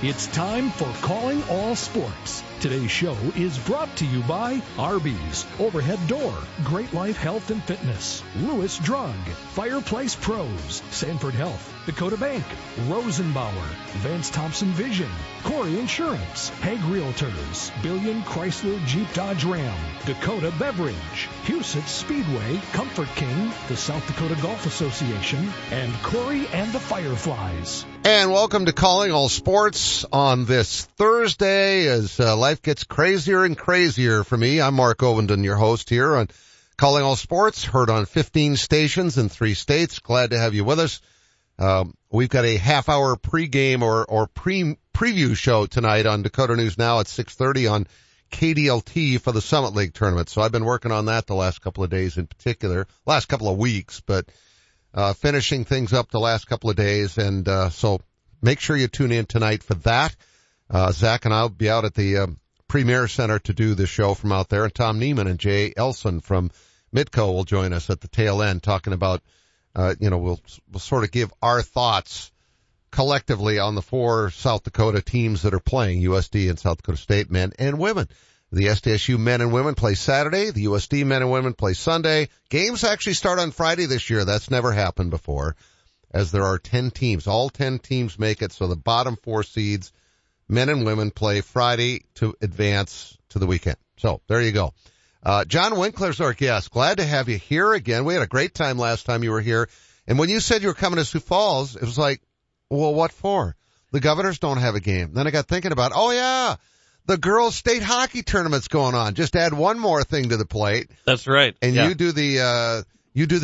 It's time for Calling All Sports. Today's show is brought to you by Arby's, Overhead Door, Great Life Health and Fitness, Lewis Drug, Fireplace Pros, Sanford Health, Dakota Bank, Rosenbauer, Vance Thompson Vision, Kouri Insurance, Haag Realtors, Billion Chrysler Jeep Dodge Ram, Dakota Beverage, Huset's Speedway, Comfort King, the South Dakota Golf Association, and Kouri and the Fireflies. And welcome to Calling All Sports on this Thursday as life gets crazier and crazier for me. I'm Mark Ovenden, your host here on Calling All Sports, heard on 15 stations in 3 states. Glad to have you with us. We've got a half-hour pregame or preview show tonight on Dakota News Now at 6:30 on KDLT for the Summit League Tournament. So I've been working on that the last couple of days in particular, last couple of weeks, but finishing things up the last couple of days. And so make sure you tune in tonight for that. Zach and I will be out at the Premier Center to do the show from out there. And Tom Neiman and Jay Elson from Midco will join us at the tail end talking about, we'll sort of give our thoughts collectively on the 4 South Dakota teams that are playing, USD and South Dakota State men and women. The SDSU men and women play Saturday. The USD men and women play Sunday. Games actually start on Friday this year. That's never happened before, as there are 10 teams. All 10 teams make it, so the bottom 4 seeds, men and women, play Friday to advance to the weekend. So there you go. John Winkler's our guest. Glad to have you here again. We had a great time last time you were here. And when you said you were coming to Sioux Falls, it was like, well, what for? The Governors don't have a game. Then I got thinking about, oh, yeah, the girls' state hockey tournament's going on. Just add one more thing to the plate. That's right. And yeah. You do the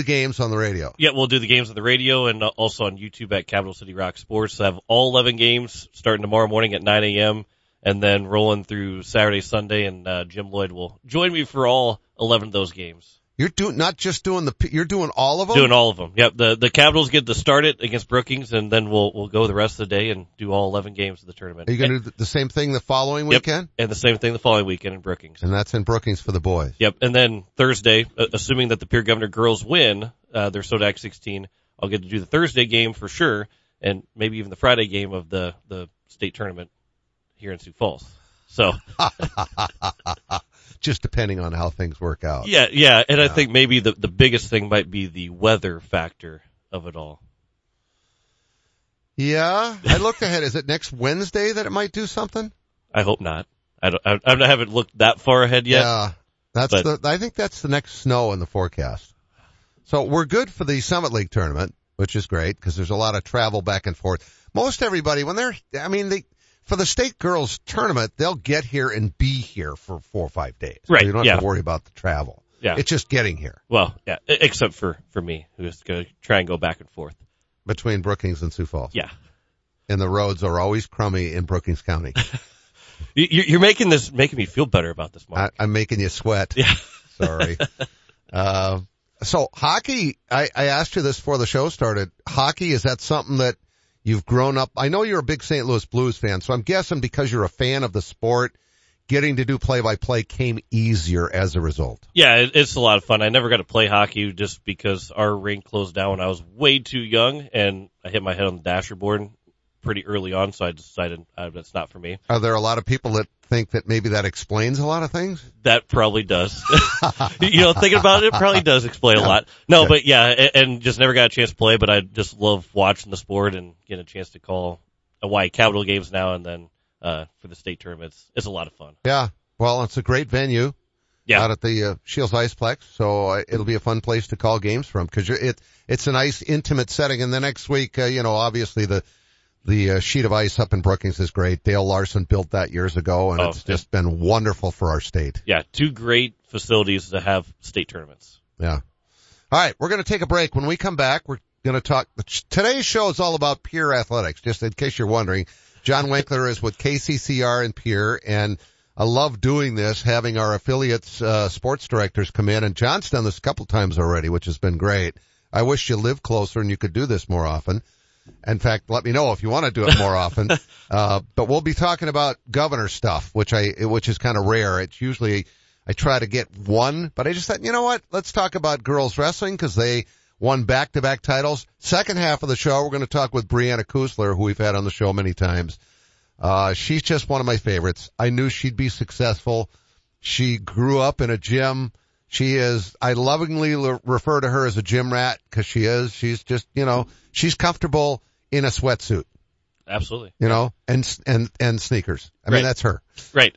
games on the radio. Yeah, we'll do the games on the radio and also on YouTube at Capital City Rock Sports. I have all 11 games starting tomorrow morning at 9 a.m. and then rolling through Saturday, Sunday, and Jim Lloyd will join me for all 11 of those games. You're doing all of them? Doing all of them. Yep. The Capitals get to start it against Brookings, and then we'll go the rest of the day and do all 11 games of the tournament. Are you going to do the same thing the following weekend? Yep, and the same thing the following weekend in Brookings. And that's in Brookings for the boys. Yep. And then Thursday, assuming that the Pierre Governor girls win, their SODAC 16, I'll get to do the Thursday game for sure, and maybe even the Friday game of the state tournament here in Sioux Falls. So, just depending on how things work out. Yeah. And I think maybe the biggest thing might be the weather factor of it all. Yeah. I looked ahead. Is it next Wednesday that it might do something? I hope not. I haven't looked that far ahead yet. Yeah. I think that's the next snow in the forecast. So we're good for the Summit League tournament, which is great because there's a lot of travel back and forth. Most everybody, for the state girls tournament, they'll get here and be here for 4 or 5 days. Right. So you don't have to worry about the travel. Yeah. It's just getting here. Well, yeah, except for me, who is going to try and go back and forth between Brookings and Sioux Falls. Yeah. And the roads are always crummy in Brookings County. You're making me feel better about this, Mark. I'm making you sweat. Yeah. Sorry. So hockey, I asked you this before the show started. Hockey, is that something that you've grown up? I know you're a big St. Louis Blues fan, so I'm guessing because you're a fan of the sport, getting to do play-by-play came easier as a result. Yeah, it's a lot of fun. I never got to play hockey just because our rink closed down when I was way too young, and I hit my head on the dasher board pretty early on, so I decided that's not for me. Are there a lot of people that think that maybe that explains a lot of things? That probably does. Thinking about it probably does explain a lot. No, but yeah, and just never got a chance to play, but I just love watching the sport and getting a chance to call Hawaii Capital games now and then for the state tournaments. It's a lot of fun. Yeah. Well, it's a great venue out at the Shields Iceplex, so it'll be a fun place to call games from because it's a nice, intimate setting. And the next week, obviously the sheet of ice up in Brookings is great. Dale Larson built that years ago, and it's just been wonderful for our state. Yeah, 2 great facilities that have state tournaments. Yeah. All right, we're going to take a break. When we come back, we're going to talk. Today's show is all about Pierre athletics, just in case you're wondering. John Winkler is with KCCR and Pierre, and I love doing this, having our affiliates, sports directors come in. And John's done this a couple times already, which has been great. I wish you lived closer and you could do this more often. In fact, let me know if you want to do it more often. But we'll be talking about governor stuff, which is kind of rare. It's usually I try to get one, but I just thought, you know what? Let's talk about girls wrestling because they won back-to-back titles. Second half of the show, we're going to talk with Brianna Kusler, who we've had on the show many times, She's just one of my favorites. I knew she'd be successful. She grew up in a gym. She is, I lovingly refer to her as a gym rat because she is. She's just, you know, she's comfortable in a sweatsuit. Absolutely. You know, and sneakers. I mean, that's her. Right.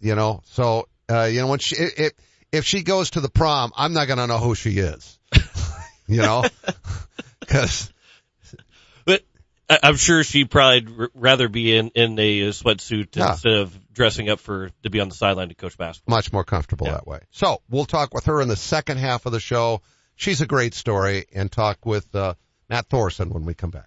You know, so, you know, when she, if she goes to the prom, I'm not going to know who she is, you know, because. But I'm sure she'd probably rather be in a sweatsuit instead of dressing up to be on the sideline to coach basketball. Much more comfortable that way. So we'll talk with her in the second half of the show. She's a great story, and talk with, Matt Thorson when we come back.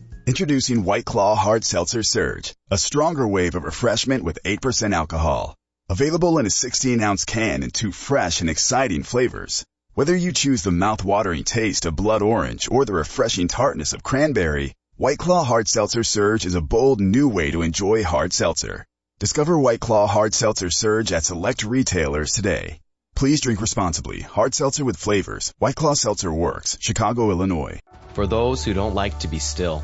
Introducing White Claw Hard Seltzer Surge, a stronger wave of refreshment with 8% alcohol. Available in a 16-ounce can in 2 fresh and exciting flavors. Whether you choose the mouth-watering taste of blood orange or the refreshing tartness of cranberry, White Claw Hard Seltzer Surge is a bold new way to enjoy hard seltzer. Discover White Claw Hard Seltzer Surge at select retailers today. Please drink responsibly. Hard seltzer with flavors. White Claw Seltzer Works, Chicago, Illinois. For those who don't like to be still.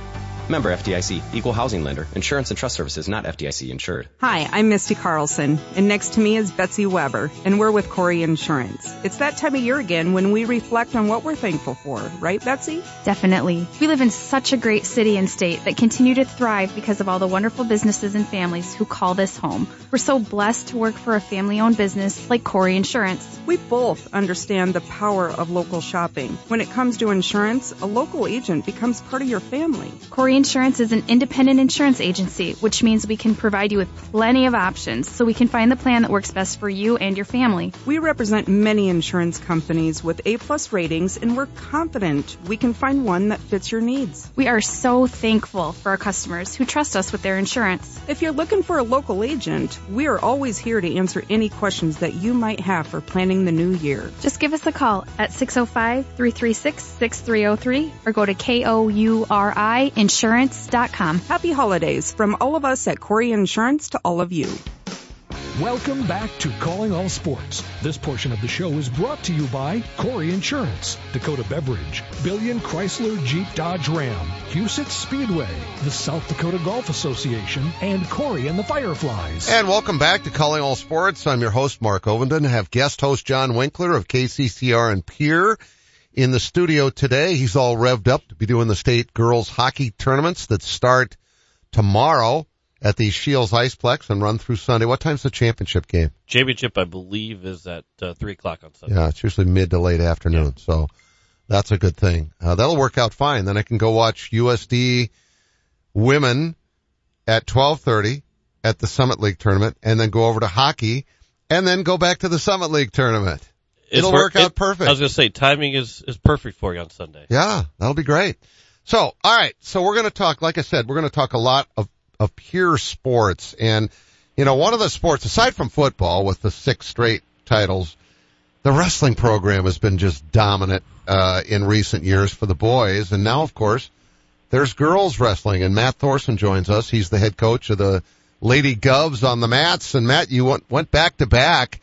Member FDIC, Equal Housing Lender, Insurance and Trust Services, not FDIC insured. Hi, I'm Misty Carlson, and next to me is Betsy Weber, and we're with Kouri Insurance. It's that time of year again when we reflect on what we're thankful for, right, Betsy? Definitely. We live in such a great city and state that continue to thrive because of all the wonderful businesses and families who call this home. We're so blessed to work for a family-owned business like Kouri Insurance. We both understand the power of local shopping. When it comes to insurance, a local agent becomes part of your family. Kouri Insurance is an independent insurance agency, which means we can provide you with plenty of options so we can find the plan that works best for you and your family. We represent many insurance companies with A-plus ratings, and we're confident we can find one that fits your needs. We are so thankful for our customers who trust us with their insurance. If you're looking for a local agent, we are always here to answer any questions that you might have for planning the new year. Just give us a call at 605-336-6303 or go to KOURI Insurance.com. Happy holidays from all of us at Kouri Insurance to all of you. Welcome back to Calling All Sports. This portion of the show is brought to you by Kouri Insurance, Dakota Beverage, Billion Chrysler Jeep Dodge Ram, Huset's Speedway, the South Dakota Golf Association, and Kouri and the Fireflies. And welcome back to Calling All Sports. I'm your host, Mark Ovenden. I have guest host John Winkler of KCCR and Pier in the studio today. He's all revved up to be doing the state girls hockey tournaments that start tomorrow at the Shields Iceplex and run through Sunday. What time's the championship game? Championship, I believe, is at 3 o'clock on Sunday. Yeah, it's usually mid to late afternoon, so that's a good thing. That'll work out fine. Then I can go watch USD women at 12:30 at the Summit League Tournament, and then go over to hockey, and then go back to the Summit League Tournament. It'll work out perfect. I was going to say, timing is perfect for you on Sunday. Yeah, that'll be great. So, all right. So we're going to talk, like I said, we're going to talk a lot of pure sports. And, you know, one of the sports, aside from football with the 6 straight titles, the wrestling program has been just dominant, in recent years for the boys. And now, of course, there's girls wrestling, and Matt Thorson joins us. He's the head coach of the Lady Govs on the mats. And Matt, you went back to back.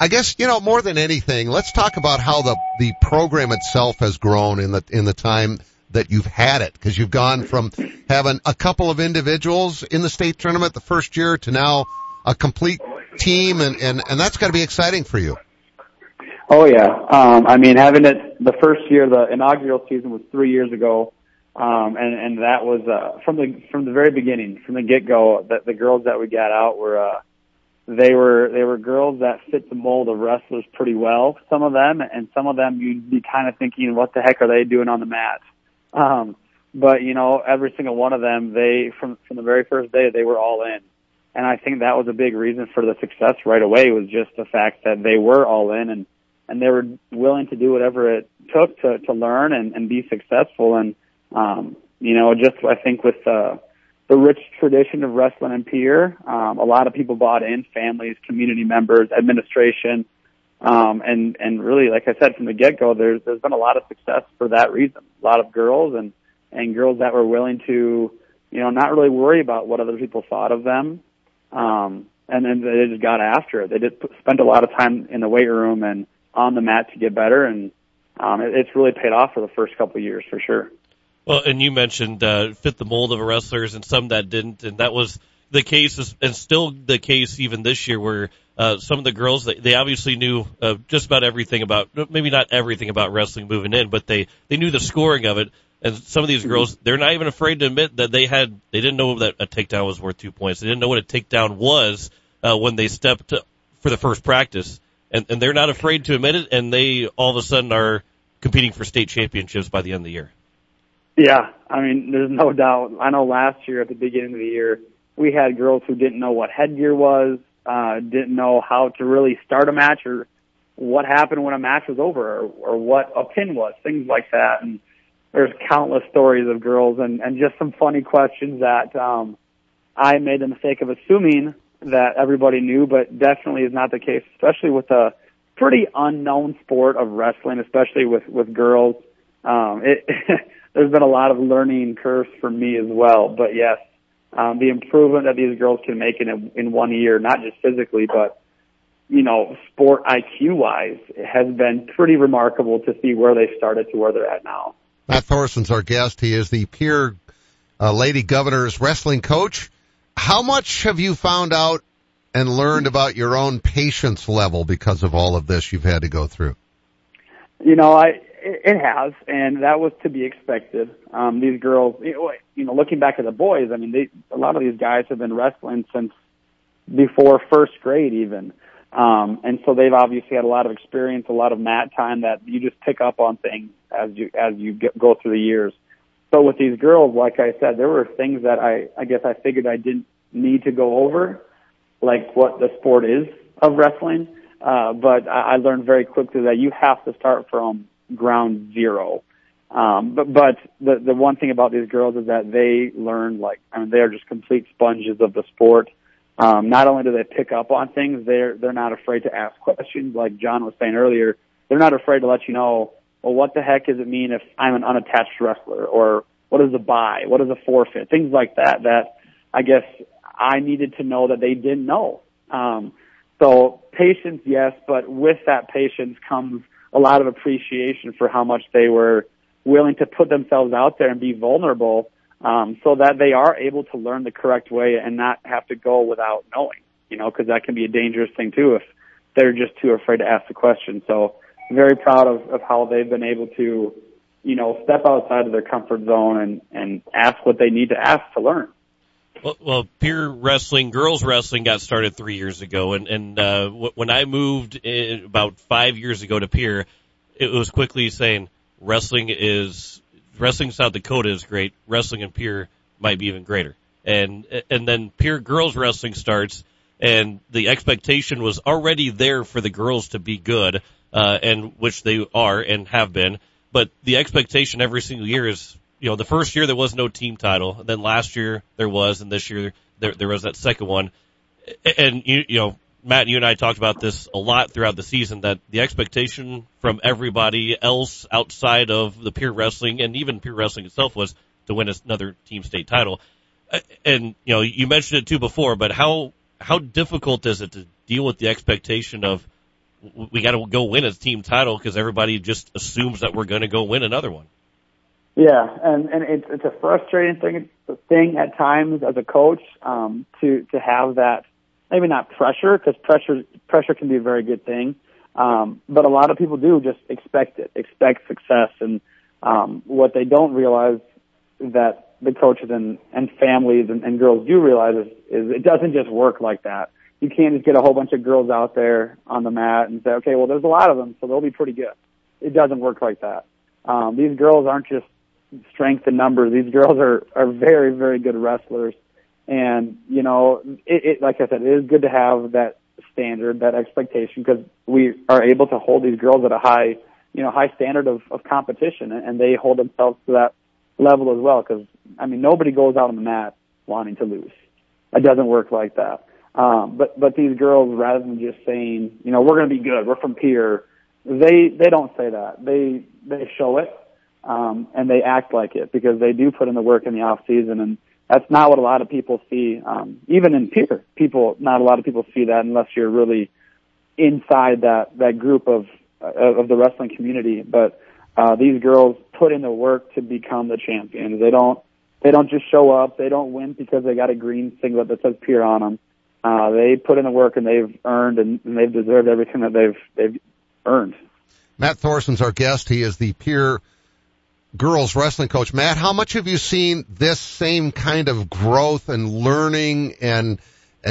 I guess, you know, more than anything, let's talk about how the program itself has grown in the time that you've had it, because you've gone from having a couple of individuals in the state tournament the first year to now a complete team, and that's got to be exciting for you. Oh, yeah. I mean, having it the first year, the inaugural season was 3 years ago, and that was from the very beginning, from the get-go, that the girls that we got out were they were girls that fit the mold of wrestlers pretty well, some of them, and some of them you'd be kind of thinking, what the heck are they doing on the mat? But, you know, every single one of them, they from the very first day, they were all in. And I think that was a big reason for the success right away, was just the fact that they were all in, and they were willing to do whatever it took to learn and be successful. And, you know, just I think with the rich tradition of wrestling in Pierre, a lot of people bought in, families, community members, administration, and really, like I said, from the get-go, there's been a lot of success for that reason. A lot of girls and girls that were willing to, you know, not really worry about what other people thought of them. And then they just got after it. They did spend a lot of time in the weight room and on the mat to get better, and it's really paid off for the first couple of years for sure. Well, and you mentioned fit the mold of wrestlers and some that didn't, and that was the case and still the case even this year, where some of the girls, they obviously knew just about everything about, maybe not everything about wrestling moving in, but they knew the scoring of it. And some of these girls, they're not even afraid to admit that they didn't know that a takedown was worth 2 points. They didn't know what a takedown was when they stepped for the first practice. And they're not afraid to admit it, and they all of a sudden are competing for state championships by the end of the year. Yeah, I mean, there's no doubt. I know last year at the beginning of the year, we had girls who didn't know what headgear was, didn't know how to really start a match or what happened when a match was over or what a pin was, things like that. And there's countless stories of girls and just some funny questions that I made the mistake of assuming that everybody knew, but definitely is not the case, especially with a pretty unknown sport of wrestling, especially with girls. There's been a lot of learning curves for me as well. But, yes, the improvement that these girls can make in 1 year, not just physically, but, you know, sport IQ-wise, has been pretty remarkable to see where they started to where they're at now. Matt Thorson's our guest. He is the Pierre Lady Governor's wrestling coach. How much have you found out and learned about your own patience level because of all of this you've had to go through? You know, it has, and that was to be expected. These girls, you know, looking back at the boys, I mean, a lot of these guys have been wrestling since before first grade even. And so they've obviously had a lot of experience, a lot of mat time that you just pick up on things as you go through the years. So with these girls, like I said, there were things that I guess I figured I didn't need to go over, like what the sport is of wrestling. But I learned very quickly that you have to start from ground zero. But the one thing about these girls is that they learn, they are just complete sponges of the sport. Not only do they pick up on things, they're not afraid to ask questions. Like John was saying earlier, they're not afraid to let you know, well, what the heck does it mean if I'm an unattached wrestler? Or what is a bye? What is a forfeit? Things like that I guess I needed to know that they didn't know. So patience, yes, but with that patience comes a lot of appreciation for how much they were willing to put themselves out there and be vulnerable, so that they are able to learn the correct way and not have to go without knowing, you know, because that can be a dangerous thing too if they're just too afraid to ask the question. So very proud of how they've been able to, you know, step outside of their comfort zone and ask what they need to ask to learn. Well, Pierre wrestling, girls wrestling got started 3 years ago, and when I moved in about 5 years ago to Pierre, it was quickly saying wrestling South Dakota is great. Wrestling in Pierre might be even greater. And then Pierre girls wrestling starts, and the expectation was already there for the girls to be good, and which they are and have been. But the expectation every single year is, you know, the first year there was no team title, and then last year there was, and this year there was that second one. And you know, Matt, you and I talked about this a lot throughout the season, that the expectation from everybody else outside of the Pierre wrestling and even Pierre wrestling itself was to win another team state title. And, you know, you mentioned it too before, but how difficult is it to deal with the expectation of we got to go win a team title because everybody just assumes that we're going to go win another one. Yeah, and it's a frustrating thing at times as a coach to have that, maybe not pressure, because pressure can be a very good thing, but a lot of people do just expect success, and what they don't realize that the coaches and families and girls do realize is it doesn't just work like that. You can't just get a whole bunch of girls out there on the mat and say, okay, well, there's a lot of them, so they'll be pretty good. It doesn't work like that. These girls aren't just strength and numbers. These girls are very, very good wrestlers. And, you know, it like I said, it is good to have that standard, that expectation, because we are able to hold these girls at a high standard of competition, and they hold themselves to that level as well, because, I mean, nobody goes out on the mat wanting to lose. It doesn't work like that. But these girls, rather than just saying, you know, we're going to be good, we're from Pierre, they don't say that. They show it. And they act like it because they do put in the work in the off season, and that's not what a lot of people see. Even in Pierre, not a lot of people see that unless you're really inside that group of the wrestling community. But these girls put in the work to become the champions. They don't just show up. They don't win because they got a green singlet that says Pierre on them. They put in the work, and they've earned and they've deserved everything that they've earned. Matt Thorson's our guest. He is the Pierre girls wrestling coach. Matt, how much have you seen this same kind of growth and learning and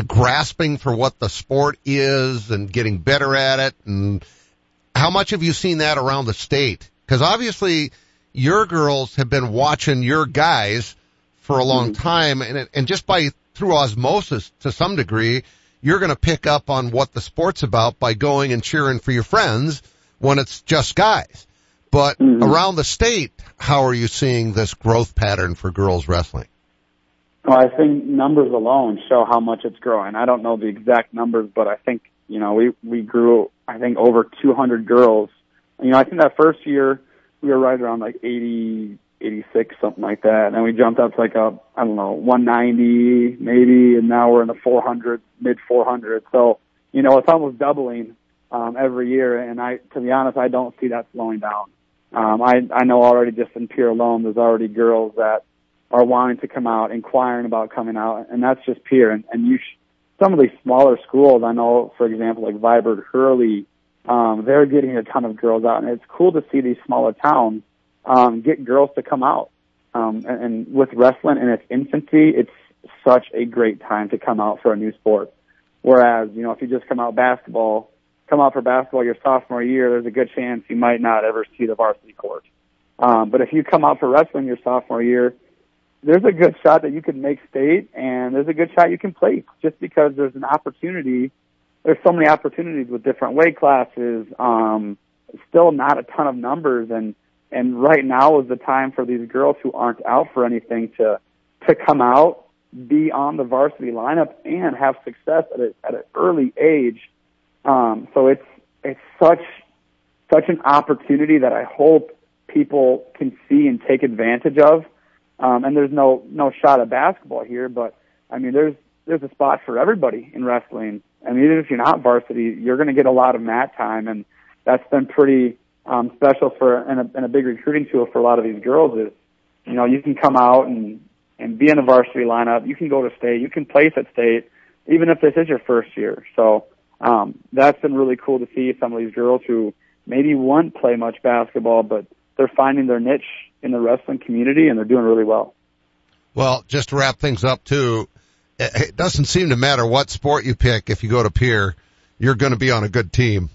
grasping for what the sport is and getting better at it? And how much have you seen that around the state? Because obviously your girls have been watching your guys for a long time, and just by through osmosis to some degree, you're going to pick up on what the sport's about by going and cheering for your friends when it's just guys. But around the state, how are you seeing this growth pattern for girls wrestling? Well, I think numbers alone show how much it's growing. I don't know the exact numbers, but I think, you know, we grew, I think, over 200 girls. You know, I think that first year we were right around like 80, 86, something like that. And then we jumped up to like a, I don't know, 190 maybe, and now we're in the 400, mid 400. So, you know, it's almost doubling every year. And to be honest, I don't see that slowing down. I know already just in Pierre alone, there's already girls that are wanting to come out, inquiring about coming out, and that's just Pierre. And some of these smaller schools, I know, for example, like Viberg, Hurley, they're getting a ton of girls out, and it's cool to see these smaller towns get girls to come out. And with wrestling in its infancy, it's such a great time to come out for a new sport. Whereas, you know, if you just come out for basketball your sophomore year, there's a good chance you might not ever see the varsity court. But if you come out for wrestling your sophomore year, there's a good shot that you can make state, and there's a good shot you can place, just because there's an opportunity. There's so many opportunities with different weight classes, still not a ton of numbers, and right now is the time for these girls who aren't out for anything to come out, be on the varsity lineup, and have success at an early age. So it's such an opportunity that I hope people can see and take advantage of. And there's no shot at basketball here, but I mean, there's a spot for everybody in wrestling. I mean, even if you're not varsity, you're going to get a lot of mat time, and that's been pretty special and a big recruiting tool for a lot of these girls is, you know, you can come out and be in the varsity lineup. You can go to state. You can place at state, even if this is your first year. So, that's been really cool to see some of these girls who maybe won't play much basketball, but they're finding their niche in the wrestling community, and they're doing really well. Well, just to wrap things up, too, it doesn't seem to matter what sport you pick. If you go to Pierre, you're going to be on a good team.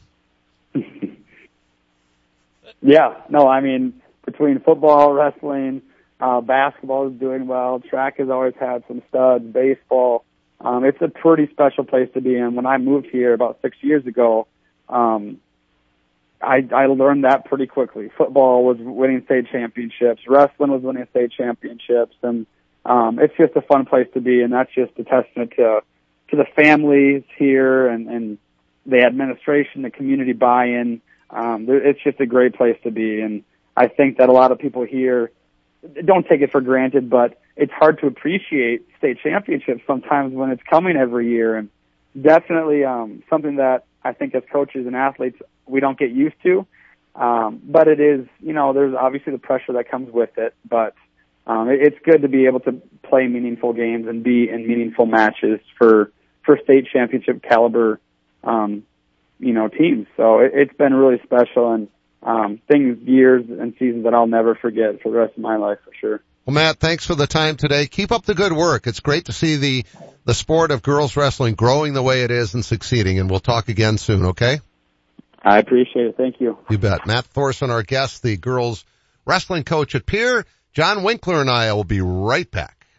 Yeah. No, I mean, between football, wrestling, basketball is doing well. Track has always had some studs, baseball. It's a pretty special place to be in. When I moved here about 6 years ago, I learned that pretty quickly. Football was winning state championships. Wrestling was winning state championships. And it's just a fun place to be, and that's just a testament to the families here and the administration, the community buy-in. It's just a great place to be. And I think that a lot of people here don't take it for granted, but it's hard to appreciate state championships sometimes when it's coming every year. And definitely something that I think as coaches and athletes, we don't get used to. But it is, you know, there's obviously the pressure that comes with it, but it's good to be able to play meaningful games and be in meaningful matches for state championship caliber, you know, teams. So it's been really special and things, years and seasons that I'll never forget for the rest of my life for sure. Well, Matt, thanks for the time today. Keep up the good work. It's great to see the sport of girls wrestling growing the way it is and succeeding, and we'll talk again soon, okay? I appreciate it. Thank you. You bet. Matt Thorson, our guest, the girls wrestling coach at Pierre. John Winkler and I will be right back.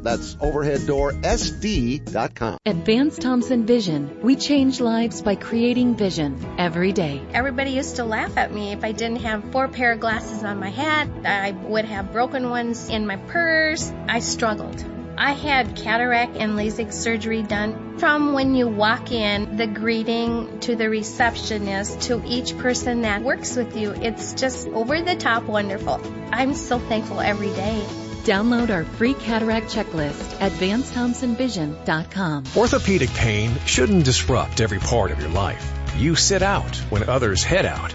That's OverheadDoorSD.com. At Vance Thompson Vision, we change lives by creating vision every day. Everybody used to laugh at me if I didn't have 4 pair of glasses on my head. I would have broken ones in my purse. I struggled. I had cataract and LASIK surgery done. From when you walk in, the greeting to the receptionist to each person that works with you, it's just over the top wonderful. I'm so thankful every day. Download our free cataract checklist at VanceThompsonVision.com. Orthopedic pain shouldn't disrupt every part of your life. You sit out when others head out.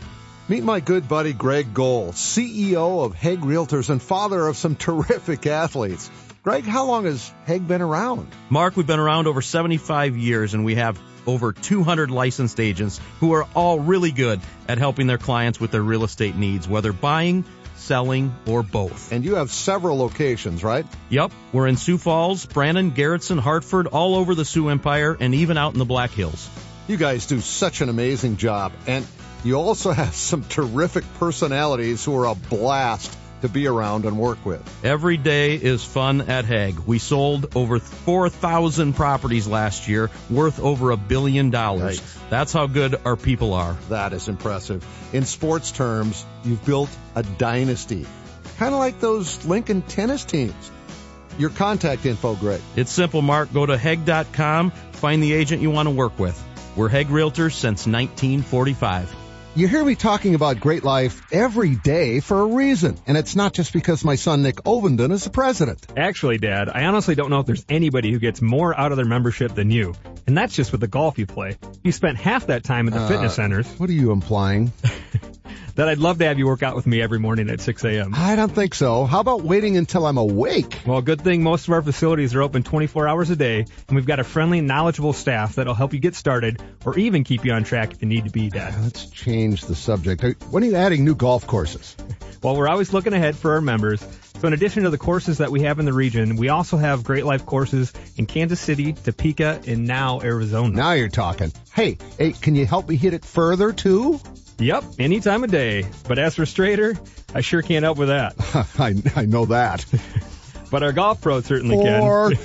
Meet my good buddy Greg Gold, CEO of Haag Realtors and father of some terrific athletes. Greg, how long has Haag been around? Mark, we've been around over 75 years, and we have over 200 licensed agents who are all really good at helping their clients with their real estate needs, whether buying, selling, or both. And you have several locations, right? Yep. We're in Sioux Falls, Brannan, Garrettson, Hartford, all over the Sioux Empire, and even out in the Black Hills. You guys do such an amazing job, and you also have some terrific personalities who are a blast to be around and work with. Every day is fun at Haag. We sold over 4,000 properties last year, worth over $1 billion. Nice. That's how good our people are. That is impressive. In sports terms, you've built a dynasty, kind of like those Lincoln tennis teams. Your contact info, Greg. It's simple, Mark. Go to Haag.com, find the agent you want to work with. We're Haag Realtors since 1945. You hear me talking about Great Life every day for a reason, and it's not just because my son Nick Ovenden is the president. Actually, Dad, I honestly don't know if there's anybody who gets more out of their membership than you, and that's just with the golf you play. You spent half that time at the fitness centers. What are you implying? That I'd love to have you work out with me every morning at 6 a.m. I don't think so. How about waiting until I'm awake? Well, good thing most of our facilities are open 24 hours a day, and we've got a friendly, knowledgeable staff that'll help you get started or even keep you on track if you need to be, Dad. Let's change the subject. When are you adding new golf courses? Well, we're always looking ahead for our members. So in addition to the courses that we have in the region, we also have Great Life courses in Kansas City, Topeka, and now Arizona. Now you're talking. Hey, can you help me hit it further, too? Yep, any time of day. But as for straighter, I sure can't help with that. I know that. But our golf pro certainly can.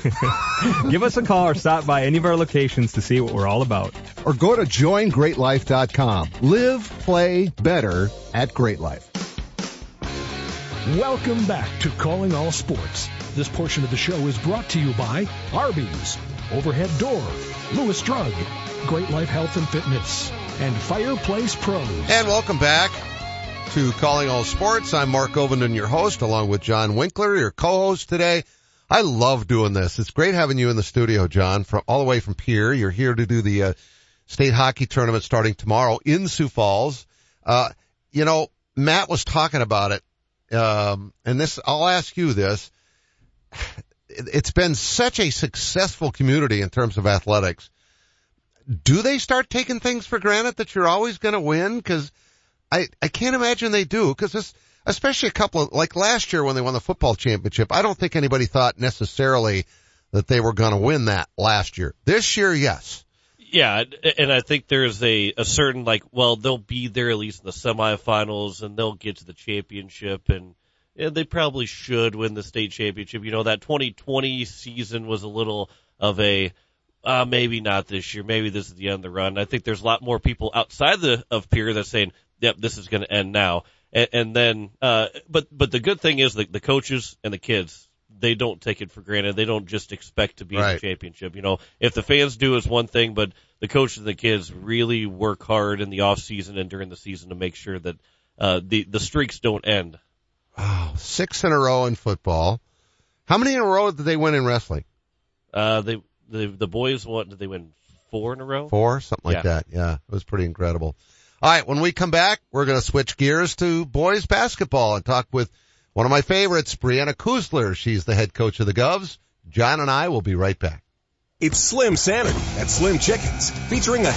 Give us a call or stop by any of our locations to see what we're all about. Or go to joingreatlife.com. Live, play better at Great Life. Welcome back to Calling All Sports. This portion of the show is brought to you by Arby's, Overhead Door, Lewis Drug, Great Life Health and Fitness, and Fireplace Pros. And welcome back to Calling All Sports. I'm Mark Ovenden, your host, along with John Winkler, your co-host today. I love doing this. It's great having you in the studio, John, from all the way from Pierre. You're here to do the state hockey tournament starting tomorrow in Sioux Falls. You know, Matt was talking about it, and this, I'll ask you this. It's been such a successful community in terms of athletics. Do they start taking things for granted that you're always going to win? Because I can't imagine they do. Because especially a couple of, like last year when they won the football championship, I don't think anybody thought necessarily that they were going to win that last year. This year, yes. Yeah, and I think there's a certain, like, well, they'll be there at least in the semifinals and they'll get to the championship, and they probably should win the state championship. You know, that 2020 season was a little of a, maybe not this year, maybe this is the end of the run. I think there's a lot more people outside of Pierre that's saying, yep, this is going to end now. And then, but the good thing is that the coaches and the kids, they don't take it for granted. They don't just expect to be in the championship. You know, if the fans do is one thing, but the coaches and the kids really work hard in the off season and during the season to make sure that, the streaks don't end. Oh, 6 in a row in football. How many in a row did they win in wrestling? The boys won, did they win 4 in a row? 4, something like that. Yeah. It was pretty incredible. All right. When we come back, we're going to switch gears to boys basketball and talk with one of my favorites, Brianna Kusler. She's the head coach of the Govs. John and I will be right back. It's Slim Sanity at Slim Chickens, featuring a